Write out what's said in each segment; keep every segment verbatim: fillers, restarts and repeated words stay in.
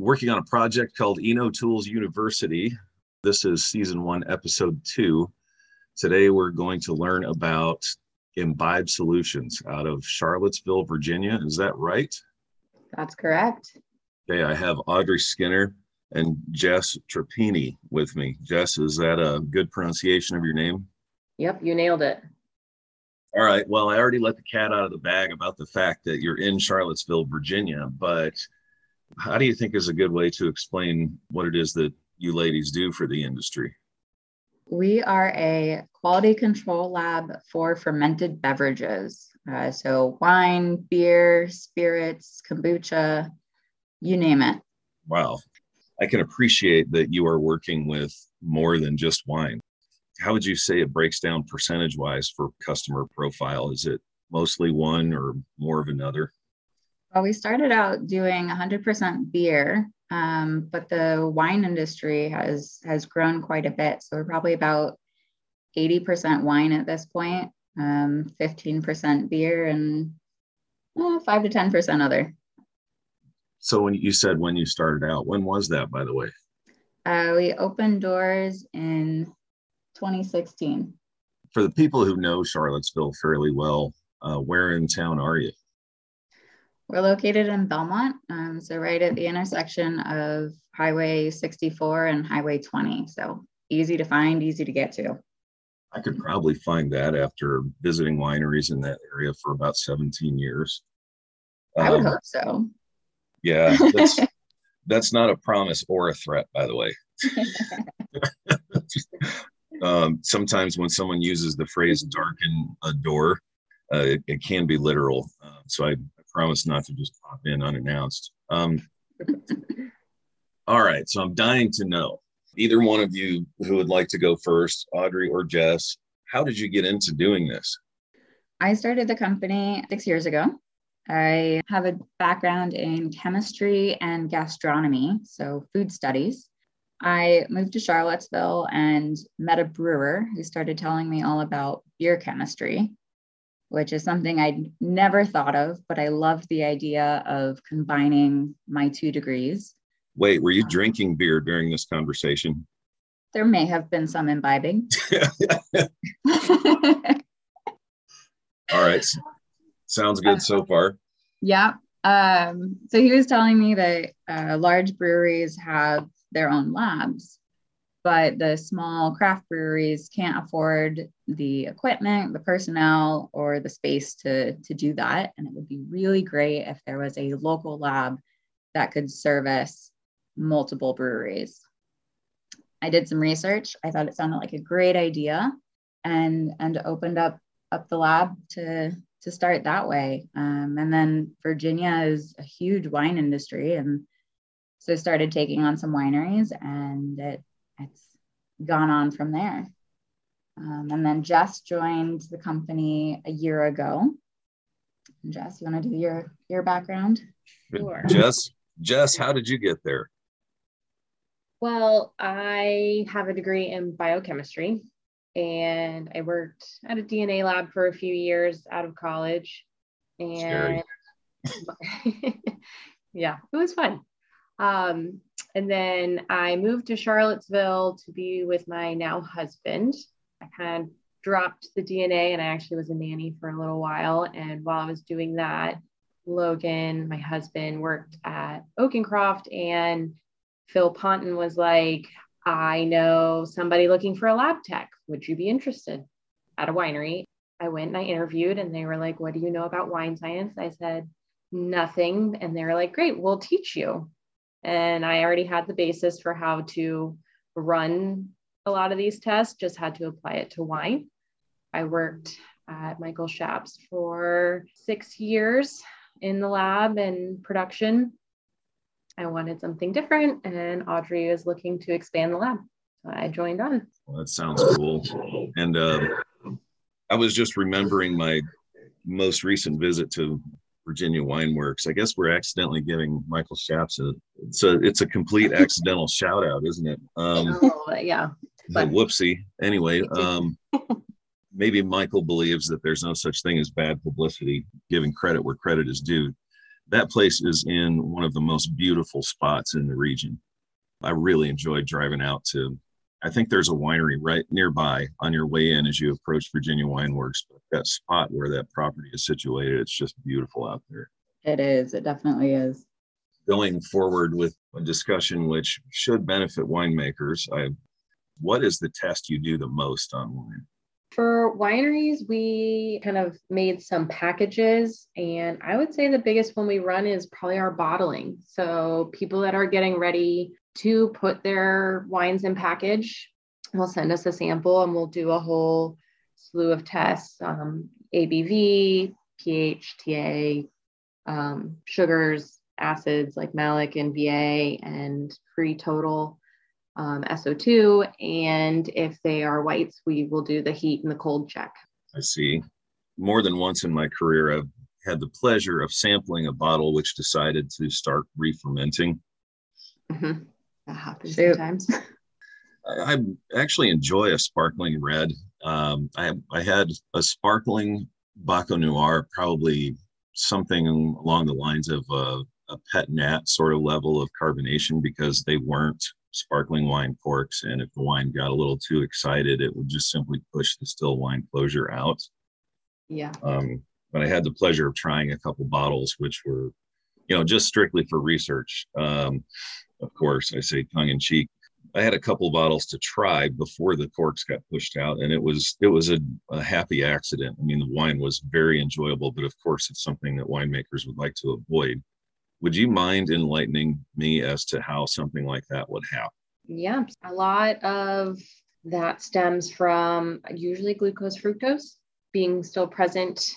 working on a project called Eno Tools University. This is season one, episode two. Today, we're going to learn about Imbibe Solutions out of Charlottesville, Virginia. Is that right? That's correct. Okay, I have Audrey Skinner and Jess Trapini with me. Jess, is that a good pronunciation of your name? Yep, you nailed it. All right, well, I already let the cat out of the bag about the fact that you're in Charlottesville, Virginia, but how do you think is a good way to explain what it is that you ladies do for the industry? We are a quality control lab for fermented beverages. Uh, so wine, beer, spirits, kombucha, you name it. Wow. I can appreciate that you are working with more than just wine. How would you say it breaks down percentage-wise for customer profile? Is it mostly one or more of another? Well, we started out doing one hundred percent beer, um, but the wine industry has has grown quite a bit. So we're probably about eighty percent wine at this point, um, fifteen percent beer, and uh, five to ten percent other. So when you said when you started out, when was that, by the way? Uh, we opened doors in twenty sixteen. For the people who know Charlottesville fairly well, uh, where in town are you? We're located in Belmont, um, so right at the intersection of Highway sixty-four and Highway twenty. So easy to find, easy to get to. I could probably find that after visiting wineries in that area for about seventeen years. Um, I would hope so. Yeah, that's, that's not a promise or a threat, by the way. um, sometimes when someone uses the phrase darken a door, uh, it, it can be literal. Uh, so I promise not to just pop in unannounced. Um, all right, so I'm dying to know, either one of you who would like to go first, Audrey or Jess, how did you get into doing this? I started the company six years ago. I have a background in chemistry and gastronomy, so food studies. I moved to Charlottesville and met a brewer who started telling me all about beer chemistry, which is something I'd never thought of, but I loved the idea of combining my two degrees. Wait, were you um, drinking beer during this conversation? There may have been some imbibing. All right. Sounds good so far. Yeah. Um, so he was telling me that uh, large breweries have their own labs, but the small craft breweries can't afford the equipment, the personnel, or the space to, to do that. And it would be really great if there was a local lab that could service multiple breweries. I did some research. I thought it sounded like a great idea and, and opened up, up the lab to, to start that way. Um, and then Virginia is a huge wine industry. And so started taking on some wineries, and it It's gone on from there. Um, and then Jess joined the company a year ago. Jess, you want to do your, your background? Sure. Jess, Jess, how did you get there? Well, I have a degree in biochemistry, and I worked at a D N A lab for a few years out of college. And yeah, it was fun. Um, and then I moved to Charlottesville to be with my now husband. I kind of dropped the D N A, and I actually was a nanny for a little while. And while I was doing that, Logan, my husband, worked at Oakencroft, and Phil Ponton was like, I know somebody looking for a lab tech. Would you be interested? At a winery. I went and I interviewed, and they were like, what do you know about wine science? I said, nothing. And they were like, great, we'll teach you. And I already had the basis for how to run a lot of these tests, just had to apply it to wine. I worked at Michael Shaps for six years in the lab and production. I wanted something different, and Audrey is looking to expand the lab. So I joined on. Well, that sounds cool. And uh, I was just remembering my most recent visit to Virginia Wineworks. I guess we're accidentally giving Michael Shaps a it's a it's a complete accidental shout out, isn't it? Um, oh, yeah. But whoopsie. Anyway, um, maybe Michael believes that there's no such thing as bad publicity, giving credit where credit is due. That place is in one of the most beautiful spots in the region. I really enjoyed driving out to, I think there's a winery right nearby on your way in as you approach Virginia Wineworks. But that spot where that property is situated, it's just beautiful out there. It is. It definitely is. Going forward with a discussion which should benefit winemakers, I, what is the test you do the most on wine? For wineries, we kind of made some packages, and I would say the biggest one we run is probably our bottling. So people that are getting ready to put their wines in package will send us a sample, and we'll do a whole slew of tests, um, A B V, pH, T A, um, sugars, acids like malic and V A, and free total um, S O two. And if they are whites, we will do the heat and the cold check. I see. More than once in my career, I've had the pleasure of sampling a bottle which decided to start re-fermenting. Mm-hmm. That happens Shoot. sometimes. I, I actually enjoy a sparkling red. Um, I, I had a sparkling Baco Noir, probably something along the lines of a a pet nat sort of level of carbonation, because they weren't sparkling wine corks. And if the wine got a little too excited, it would just simply push the still wine closure out. Yeah. Um, but I had the pleasure of trying a couple bottles, which were, you know, just strictly for research. Um, of course, I say tongue in cheek. I had a couple bottles to try before the corks got pushed out, and it was it was a, a happy accident. I mean, the wine was very enjoyable, but of course, it's something that winemakers would like to avoid. Would you mind enlightening me as to how something like that would happen? Yeah, a lot of that stems from usually glucose, fructose being still present,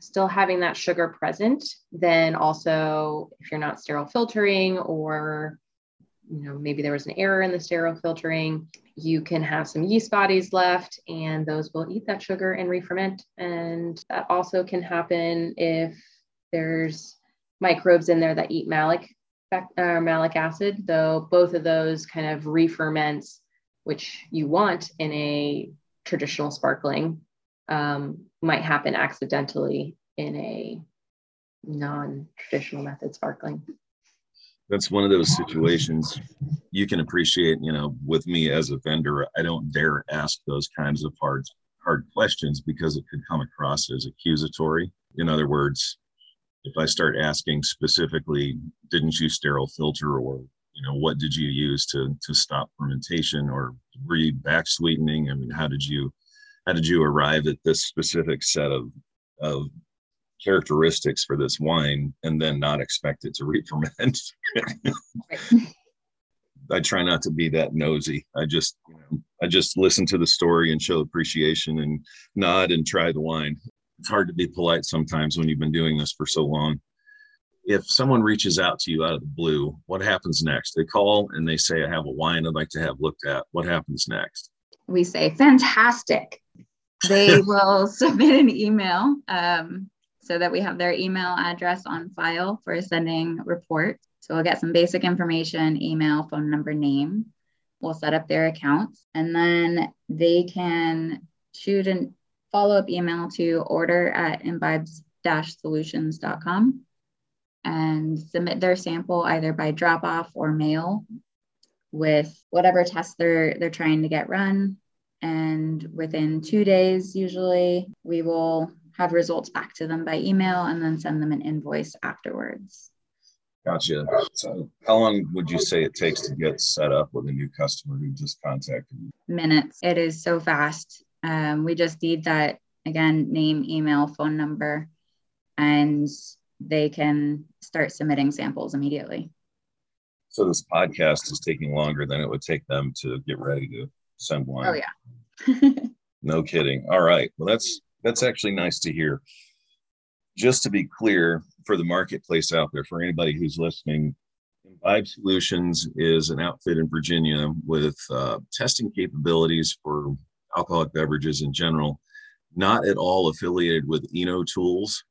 still having that sugar present. Then also, if you're not sterile filtering, or you know, maybe there was an error in the sterile filtering, you can have some yeast bodies left, and those will eat that sugar and re-ferment. And that also can happen if there's microbes in there that eat malic or malic acid, though both of those kind of re-ferments, which you want in a traditional sparkling, um, might happen accidentally in a non-traditional method sparkling. That's one of those situations you can appreciate, you know, with me as a vendor, I don't dare ask those kinds of hard, hard questions, because it could come across as accusatory. In other words, if I start asking specifically, didn't you sterile filter, or, you know, what did you use to to stop fermentation, or were you back sweetening? I mean, how did you, how did you arrive at this specific set of, of characteristics for this wine, and then not expect it to re-ferment? I try not to be that nosy. I just, you know, I just listen to the story and show appreciation and nod and try the wine. It's hard to be polite sometimes when you've been doing this for so long. If someone reaches out to you out of the blue, what happens next? They call and they say, I have a wine I'd like to have looked at. What happens next? We say, fantastic. They will submit an email um, so that we have their email address on file for sending reports. So we'll get some basic information, email, phone number, name. We'll set up their accounts, and then they can shoot an follow-up email to order at imbibe dash solutions dot com and submit their sample either by drop-off or mail with whatever tests they're, they're trying to get run. And within two days, usually, we will have results back to them by email and then send them an invoice afterwards. Gotcha. So how long would you say it takes to get set up with a new customer who just contacted you? Minutes. It is so fast. Um, we just need that, again, name, email, phone number, and they can start submitting samples immediately. So this podcast is taking longer than it would take them to get ready to send one. Oh, yeah. No kidding. All right. Well, that's, that's actually nice to hear. Just to be clear for the marketplace out there, for anybody who's listening, Imbibe Solutions is an outfit in Virginia with uh, testing capabilities for alcoholic beverages in general, not at all affiliated with Eno Tools.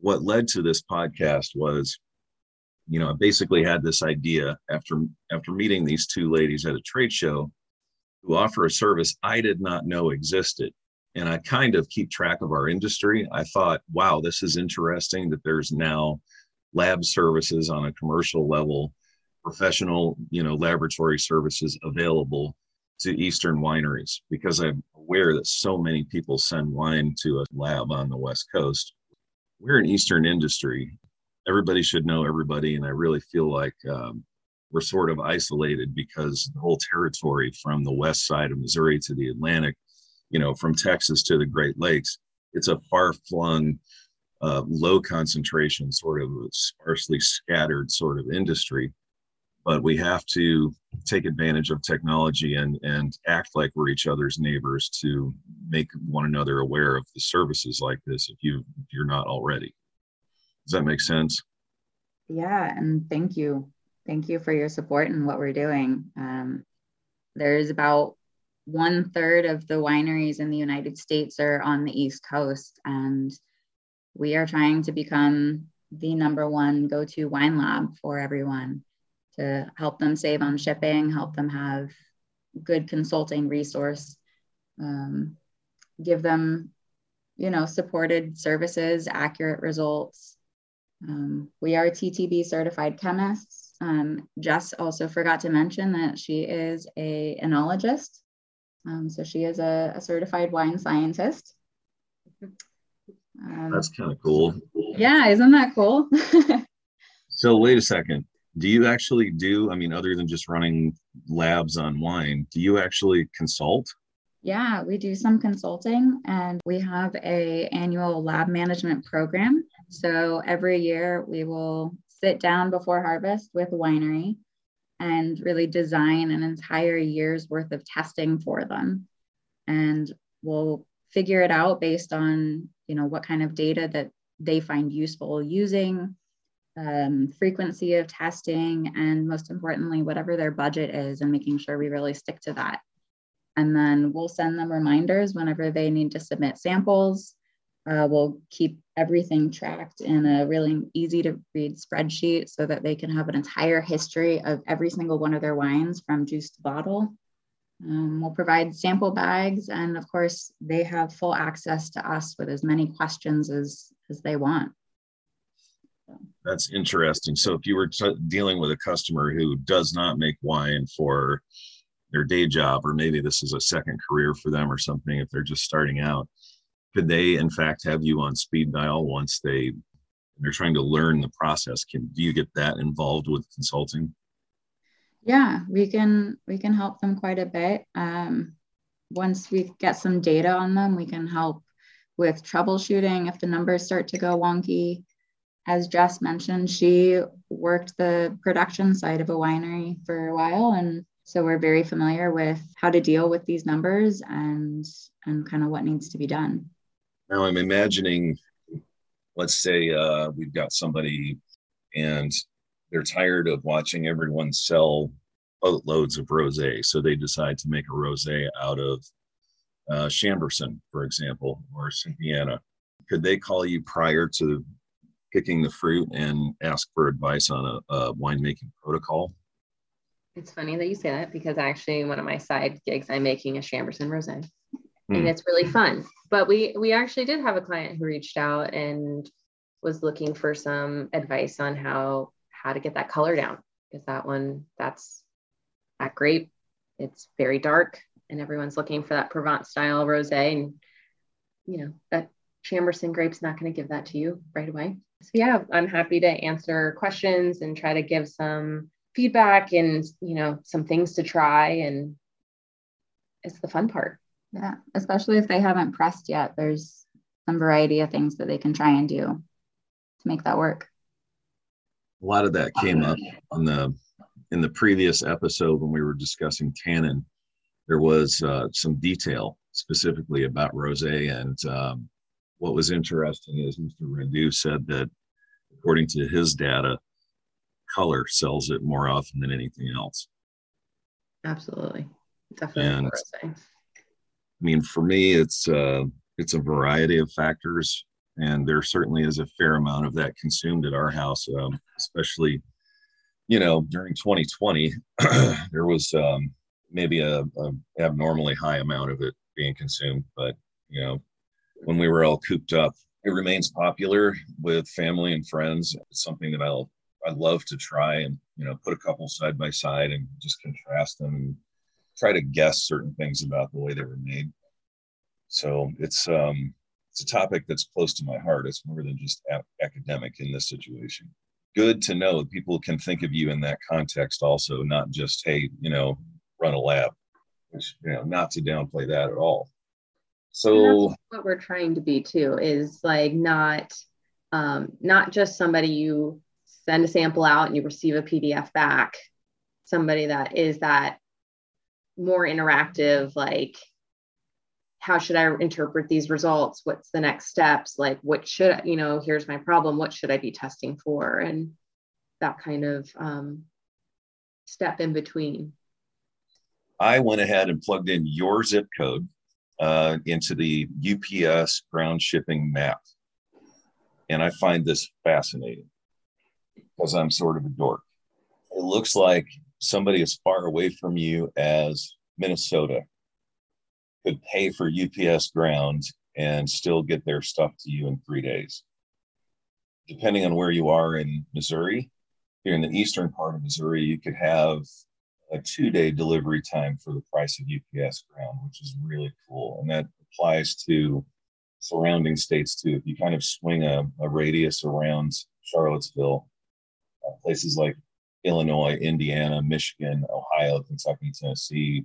What led to this podcast was, you know, I basically had this idea after, after meeting these two ladies at a trade show who offer a service I did not know existed. And I kind of keep track of our industry. I thought, wow, this is interesting that there's now lab services on a commercial level, professional, you know, laboratory services available to Eastern wineries, because I'm aware that so many people send wine to a lab on the West Coast. We're an Eastern industry. Everybody should know everybody. And I really feel like um, we're sort of isolated, because the whole territory from the west side of Missouri to the Atlantic, you know, from Texas to the Great Lakes, it's a far-flung, uh, low concentration, sort of sparsely scattered sort of industry. But we have to take advantage of technology and, and act like we're each other's neighbors to make one another aware of the services like this, if, you, if you're not already. Does that make sense? Yeah, and thank you. Thank you for your support and what we're doing. Um, there's about one third of the wineries in the United States are on the East Coast, and we are trying to become the number one go-to wine lab for everyone, to help them save on shipping, help them have good consulting resource, um, give them, you know, supported services, accurate results. Um, we are T T B certified chemists. Um, Jess also forgot to mention that she is a enologist. Um, so she is a, a certified wine scientist. Um, That's kind of cool. Yeah, isn't that cool? So wait a second. Do you actually do, I mean, other than just running labs on wine, do you actually consult? Yeah, we do some consulting, and we have an annual lab management program. So every year we will sit down before harvest with a winery and really design an entire year's worth of testing for them. And we'll figure it out based on, you know, what kind of data that they find useful using, Um, frequency of testing, and most importantly, whatever their budget is, and making sure we really stick to that. And then we'll send them reminders whenever they need to submit samples. Uh, we'll keep everything tracked in a really easy to read spreadsheet, so that they can have an entire history of every single one of their wines from juice to bottle. Um, we'll provide sample bags, and of course, they have full access to us with as many questions as, as they want. That's interesting. So if you were t- dealing with a customer who does not make wine for their day job, or maybe this is a second career for them or something, if they're just starting out, could they in fact have you on speed dial once they, they're trying to learn the process? Can, do you get that involved with consulting? Yeah, we can, we can help them quite a bit. Um, once we get some data on them, we can help with troubleshooting if the numbers start to go wonky. As Jess mentioned, she worked the production side of a winery for a while, and so we're very familiar with how to deal with these numbers and, and kind of what needs to be done. Now I'm imagining, let's say uh, we've got somebody and they're tired of watching everyone sell boatloads of rosé, so they decide to make a rosé out of uh, Chamberson, for example, or Sintiana. Could they call you prior to picking the fruit and ask for advice on a, a winemaking protocol? It's funny that you say that, because actually one of my side gigs, I'm making a Chamberson Rosé, mm. and it's really fun. But we we actually did have a client who reached out and was looking for some advice on how how to get that color down, because that one, that's that grape, it's very dark, and everyone's looking for that Provence style Rosé, and you know that Chamberson grape's not going to give that to you right away. So yeah, I'm happy to answer questions and try to give some feedback and, you know, some things to try. And it's the fun part. Yeah, especially if they haven't pressed yet. There's some variety of things that they can try and do to make that work. A lot of that came up on the in the previous episode when we were discussing tannin. There was uh, some detail specifically about rosé, and um, what was interesting is Mister Rendu said that, according to his data, color sells it more often than anything else. Absolutely. Definitely. And, I mean, for me, it's, uh, it's a variety of factors, and there certainly is a fair amount of that consumed at our house, um, especially, you know, during twenty twenty, there was um, maybe a, a abnormally high amount of it being consumed, but, you know, when we were all cooped up, It remains popular with family and friends. It's something that I'll I love to try and, you know, put a couple side by side and just contrast them and try to guess certain things about the way they were made. So it's um it's a topic that's close to my heart. It's more than just ap- academic in this situation. Good to know that people can think of you in that context also, not just, hey, you know, run a lab, which, you know, not to downplay that at all. So what we're trying to be too is like not um, not just somebody you send a sample out and you receive a P D F back, somebody that is that more interactive, like, how should I interpret these results? What's the next steps? Like, what should, you know, here's my problem. What should I be testing for? And that kind of um, step in between. I went ahead and plugged in your zip code uh, into the U P S ground shipping map. And I find this fascinating because I'm sort of a dork. It looks like somebody as far away from you as Minnesota could pay for U P S ground and still get their stuff to you in three days. Depending on where you are in Missouri, here in the eastern part of Missouri, you could have a two-day delivery time for the price of U P S ground, which is really cool. And that applies to surrounding states too. If you kind of swing a, a radius around Charlottesville, uh, places like Illinois, Indiana, Michigan, Ohio, Kentucky, Tennessee,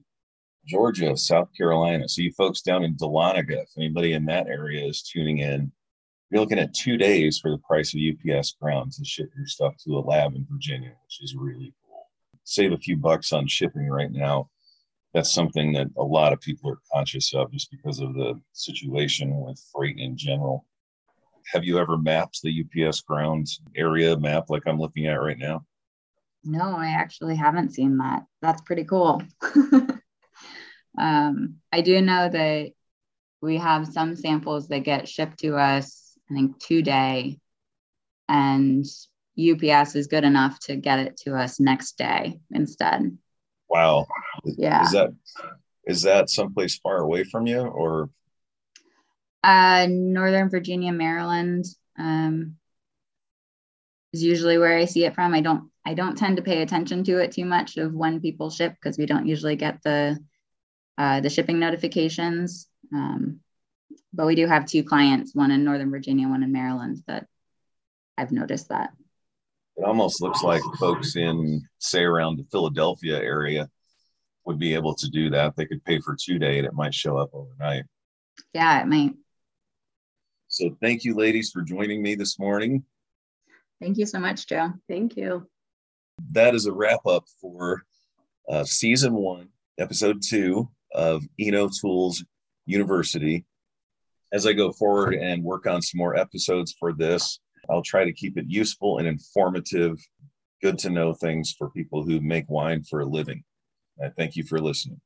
Georgia, South Carolina. So you folks down in Dahlonega, if anybody in that area is tuning in, you're looking at two days for the price of U P S ground to ship your stuff to a lab in Virginia, which is really cool. Save a few bucks on shipping right now. That's something that a lot of people are conscious of just because of the situation with freight in general. Have you ever mapped the U P S ground area map like I'm looking at right now? No, I actually haven't seen that. That's pretty cool. Um, I do know that we have some samples that get shipped to us, I think two day, and U P S is good enough to get it to us next day instead. Wow. Yeah. Is that, is that someplace far away from you or? Uh, Northern Virginia, Maryland, um, is usually where I see it from. I don't, I don't tend to pay attention to it too much of when people ship because we don't usually get the Uh, the shipping notifications, um, but we do have two clients, one in Northern Virginia, one in Maryland, that I've noticed that. It almost looks like folks in, say, around the Philadelphia area would be able to do that. They could pay for two day and it might show up overnight. Yeah, it might. So thank you, ladies, for joining me this morning. Thank you so much, Joe. Thank you. That is a wrap up for uh, season one, episode two of Eno Tools University. As I go forward and work on some more episodes for this, I'll try to keep it useful and informative, good to know things for people who make wine for a living. I thank you for listening.